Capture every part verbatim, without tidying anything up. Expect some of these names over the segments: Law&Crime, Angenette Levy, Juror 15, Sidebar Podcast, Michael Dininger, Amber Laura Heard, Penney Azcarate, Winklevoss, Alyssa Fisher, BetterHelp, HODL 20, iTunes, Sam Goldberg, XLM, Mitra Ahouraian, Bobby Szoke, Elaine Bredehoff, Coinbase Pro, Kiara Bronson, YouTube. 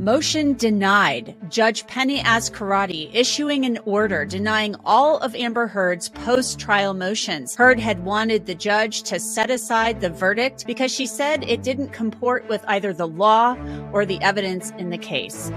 Motion denied. Judge Penney Azcarate issuing an order denying all of Amber Heard's post-trial motions. Heard had wanted the judge to set aside the verdict because she said it didn't comport with either the law or the evidence in the case.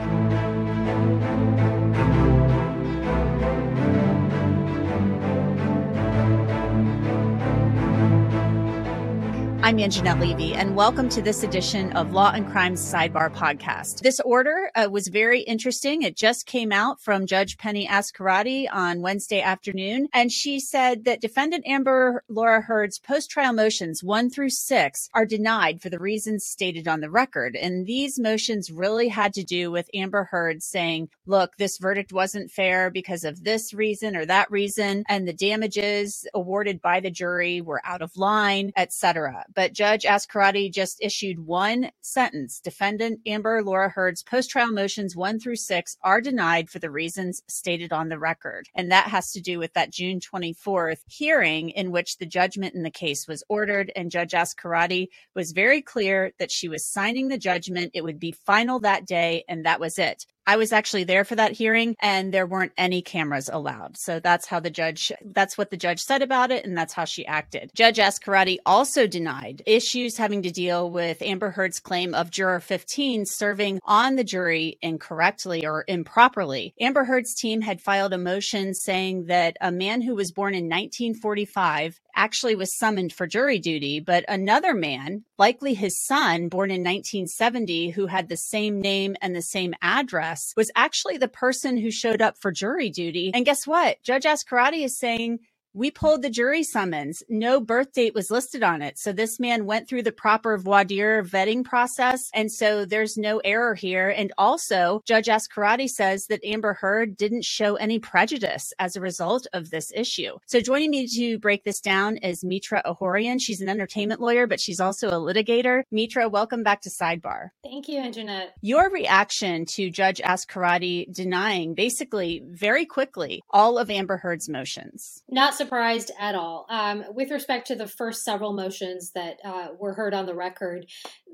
I'm Angenette Levy, and welcome to this edition of Law and Crime's Sidebar Podcast. This order uh, was very interesting. It just came out from Judge Penney Azcarate on Wednesday afternoon, and she said that defendant Amber Laura Heard's post-trial motions one through six are denied for the reasons stated on the record. And these motions really had to do with Amber Heard saying, look, this verdict wasn't fair because of this reason or that reason, and the damages awarded by the jury were out of line, et cetera. But Judge Azcarate just issued one sentence. Defendant Amber Laura Heard's post-trial motions one through six are denied for the reasons stated on the record. And that has to do with that June twenty-fourth hearing in which the judgment in the case was ordered. And Judge Azcarate was very clear that she was signing the judgment. It would be final that day. And that was it. I was actually there for that hearing, and there weren't any cameras allowed. So that's how the judge, that's what the judge said about it, and that's how she acted. Judge Azcarate also denied issues having to deal with Amber Heard's claim of Juror fifteen serving on the jury incorrectly or improperly. Amber Heard's team had filed a motion saying that a man who was born in nineteen forty-five actually was summoned for jury duty, but another man, likely his son, born in nineteen seventy, who had the same name and the same address, was actually the person who showed up for jury duty. And guess what? Judge Azcarate is saying, we pulled the jury summons. No birth date was listed on it. So this man went through the proper voir dire vetting process. And so there's no error here. And also, Judge Azcarate says that Amber Heard didn't show any prejudice as a result of this issue. So joining me to break this down is Mitra Ahouraian. She's an entertainment lawyer, but she's also a litigator. Mitra, welcome back to Sidebar. Thank you, Angenette. Your reaction to Judge Azcarate denying basically very quickly all of Amber Heard's motions. Not so- surprised at all. Um, with respect to the first several motions that uh, were heard on the record,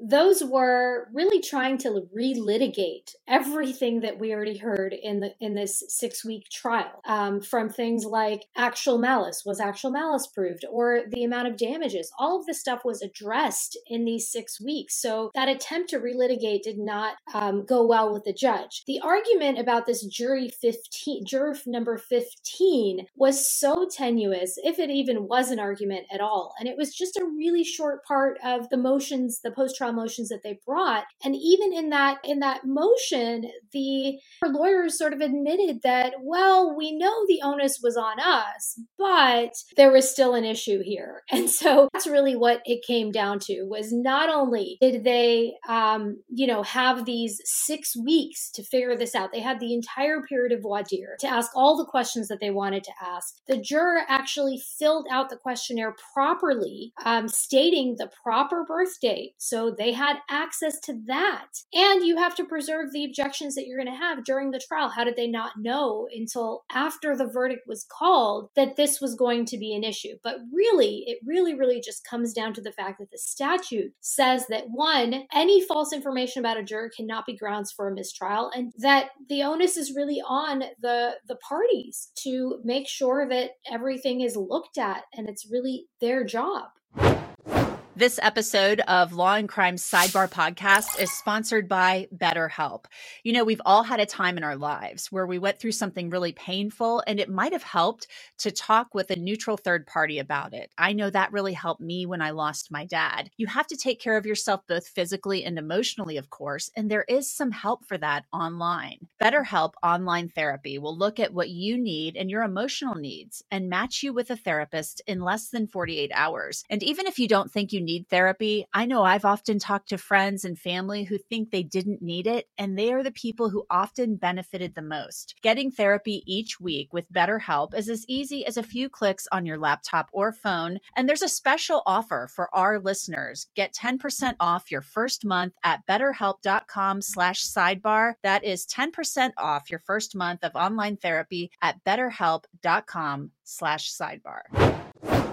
those were really trying to relitigate everything that we already heard in the in this six-week trial, um, from things like actual malice, was actual malice proved, or the amount of damages. All of this stuff was addressed in these six weeks. So that attempt to relitigate did not um, go well with the judge. The argument about this jury fifteen, juror number fifteen, was so tenuous. If it even was an argument at all. And it was just a really short part of the motions, the post-trial motions that they brought. And even in that in that motion, the lawyers sort of admitted that, well, we know the onus was on us, but there was still an issue here. And so that's really what it came down to, was not only did they, um, you know, have these six weeks to figure this out, they had the entire period of voir dire to ask all the questions that they wanted to ask. The juror actually filled out the questionnaire properly, um, stating the proper birth date. So they had access to that. And you have to preserve the objections that you're going to have during the trial. How did they not know until after the verdict was called that this was going to be an issue? But really, it really, really just comes down to the fact that the statute says that, one, any false information about a juror cannot be grounds for a mistrial, and that the onus is really on the, the parties to make sure that everything is looked at, and it's really their job. This episode of Law and Crime Sidebar Podcast is sponsored by BetterHelp. You know, we've all had a time in our lives where we went through something really painful, and it might have helped to talk with a neutral third party about it. I know that really helped me when I lost my dad. You have to take care of yourself both physically and emotionally, of course, and there is some help for that online. BetterHelp Online Therapy will look at what you need and your emotional needs and match you with a therapist in less than forty-eight hours. And even if you don't think you need therapy, I know I've often talked to friends and family who think they didn't need it, and they are the people who often benefited the most. Getting therapy each week with BetterHelp is as easy as a few clicks on your laptop or phone, and there's a special offer for our listeners. Get ten percent off your first month at betterhelp.com slash sidebar. That is ten percent off your first month of online therapy at betterhelp.com slash sidebar.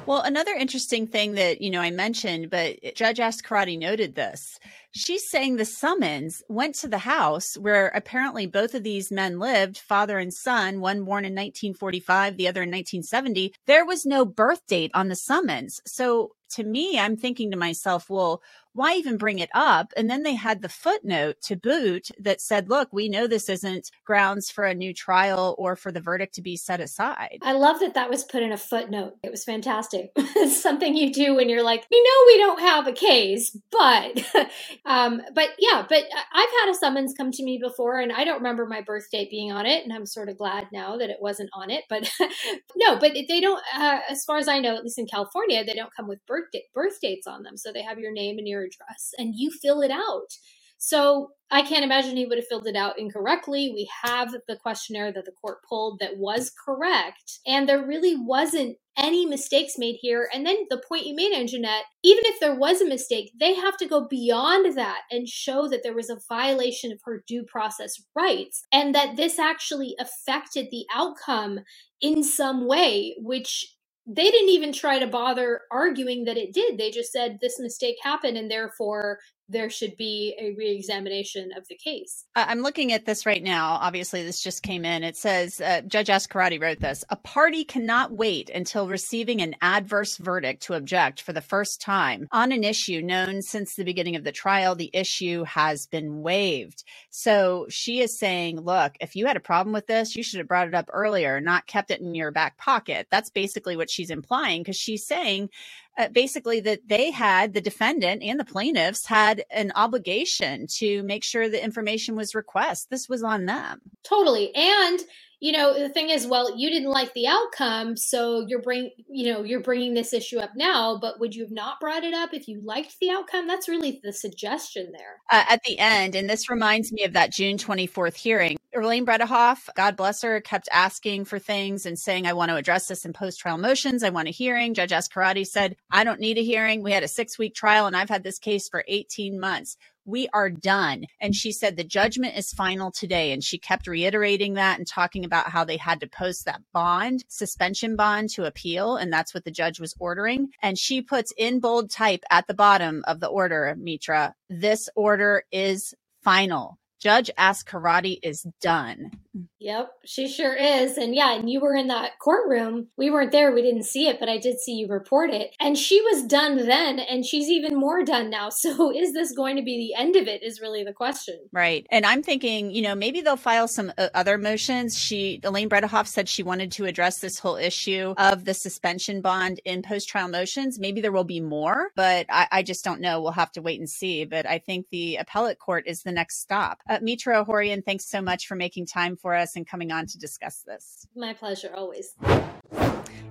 Well, another interesting thing that, you know, I mentioned, but Judge Azcarate noted this. She's saying the summons went to the house where apparently both of these men lived, father and son, one born in nineteen forty-five, the other in nineteen seventy. There was no birth date on the summons. So to me, I'm thinking to myself, well, why even bring it up? And then they had the footnote to boot that said, look, we know this isn't grounds for a new trial or for the verdict to be set aside. I love that that was put in a footnote. It was fantastic. It's something you do when you're like, you know, we don't have a case, but, um, but yeah, but I've had a summons come to me before and I don't remember my birth date being on it. And I'm sort of glad now that it wasn't on it, but no, but they don't, uh, as far as I know, at least in California, they don't come with birth, da- birth dates on them. So they have your name and your address and you fill it out. So I can't imagine he would have filled it out incorrectly. We have the questionnaire that the court pulled that was correct. And there really wasn't any mistakes made here. And then the point you made, Angenette, even if there was a mistake, they have to go beyond that and show that there was a violation of her due process rights and that this actually affected the outcome in some way, which they didn't even try to bother arguing that it did. They just said this mistake happened and therefore there should be a re-examination of the case. I'm looking at this right now. Obviously, this just came in. It says, uh, Judge Azcarate wrote this, a party cannot wait until receiving an adverse verdict to object for the first time on an issue known since the beginning of the trial. The issue has been waived. So she is saying, look, if you had a problem with this, you should have brought it up earlier, not kept it in your back pocket. That's basically what she's implying, because she's saying, Uh, basically that they had, the defendant and the plaintiffs had an obligation to make sure the information was requested. This was on them. Totally. And, you know, the thing is, well, you didn't like the outcome, so you're bring, you know, you're bringing this issue up now, but would you have not brought it up if you liked the outcome? That's really the suggestion there. Uh, at the end, and this reminds me of that June twenty-fourth hearing, Elaine Bredehoff, God bless her, kept asking for things and saying, I want to address this in post-trial motions. I want a hearing. Judge Azcarate said, I don't need a hearing. We had a six-week trial, and I've had this case for eighteen months. We are done. And she said, the judgment is final today. And she kept reiterating that and talking about how they had to post that bond, suspension bond, to appeal. And that's what the judge was ordering. And she puts in bold type at the bottom of the order, Mitra, this order is final. Judge Azcarate is done. Yep, she sure is. And yeah, and you were in that courtroom. We weren't there. We didn't see it, but I did see you report it. And she was done then, and she's even more done now. So is this going to be the end of it is really the question. Right. And I'm thinking, you know, maybe they'll file some other motions. She, Elaine Bredehoff, said she wanted to address this whole issue of the suspension bond in post-trial motions. Maybe there will be more, but I, I just don't know. We'll have to wait and see. But I think the appellate court is the next stop. Uh, Mitra Ahouraian, thanks so much for making time for us and coming on to discuss this. My pleasure, always.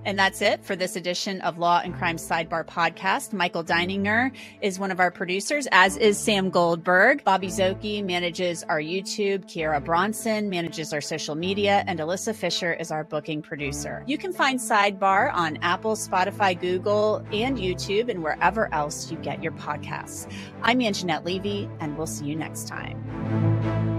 And that's it for this edition of Law and Crime Sidebar Podcast. Michael Dininger is one of our producers, as is Sam Goldberg. Bobby Szoke manages our YouTube. Kiara Bronson manages our social media. And Alyssa Fisher is our booking producer. You can find Sidebar on Apple, Spotify, Google, and YouTube, and wherever else you get your podcasts. I'm Angenette Levy, and we'll see you next time.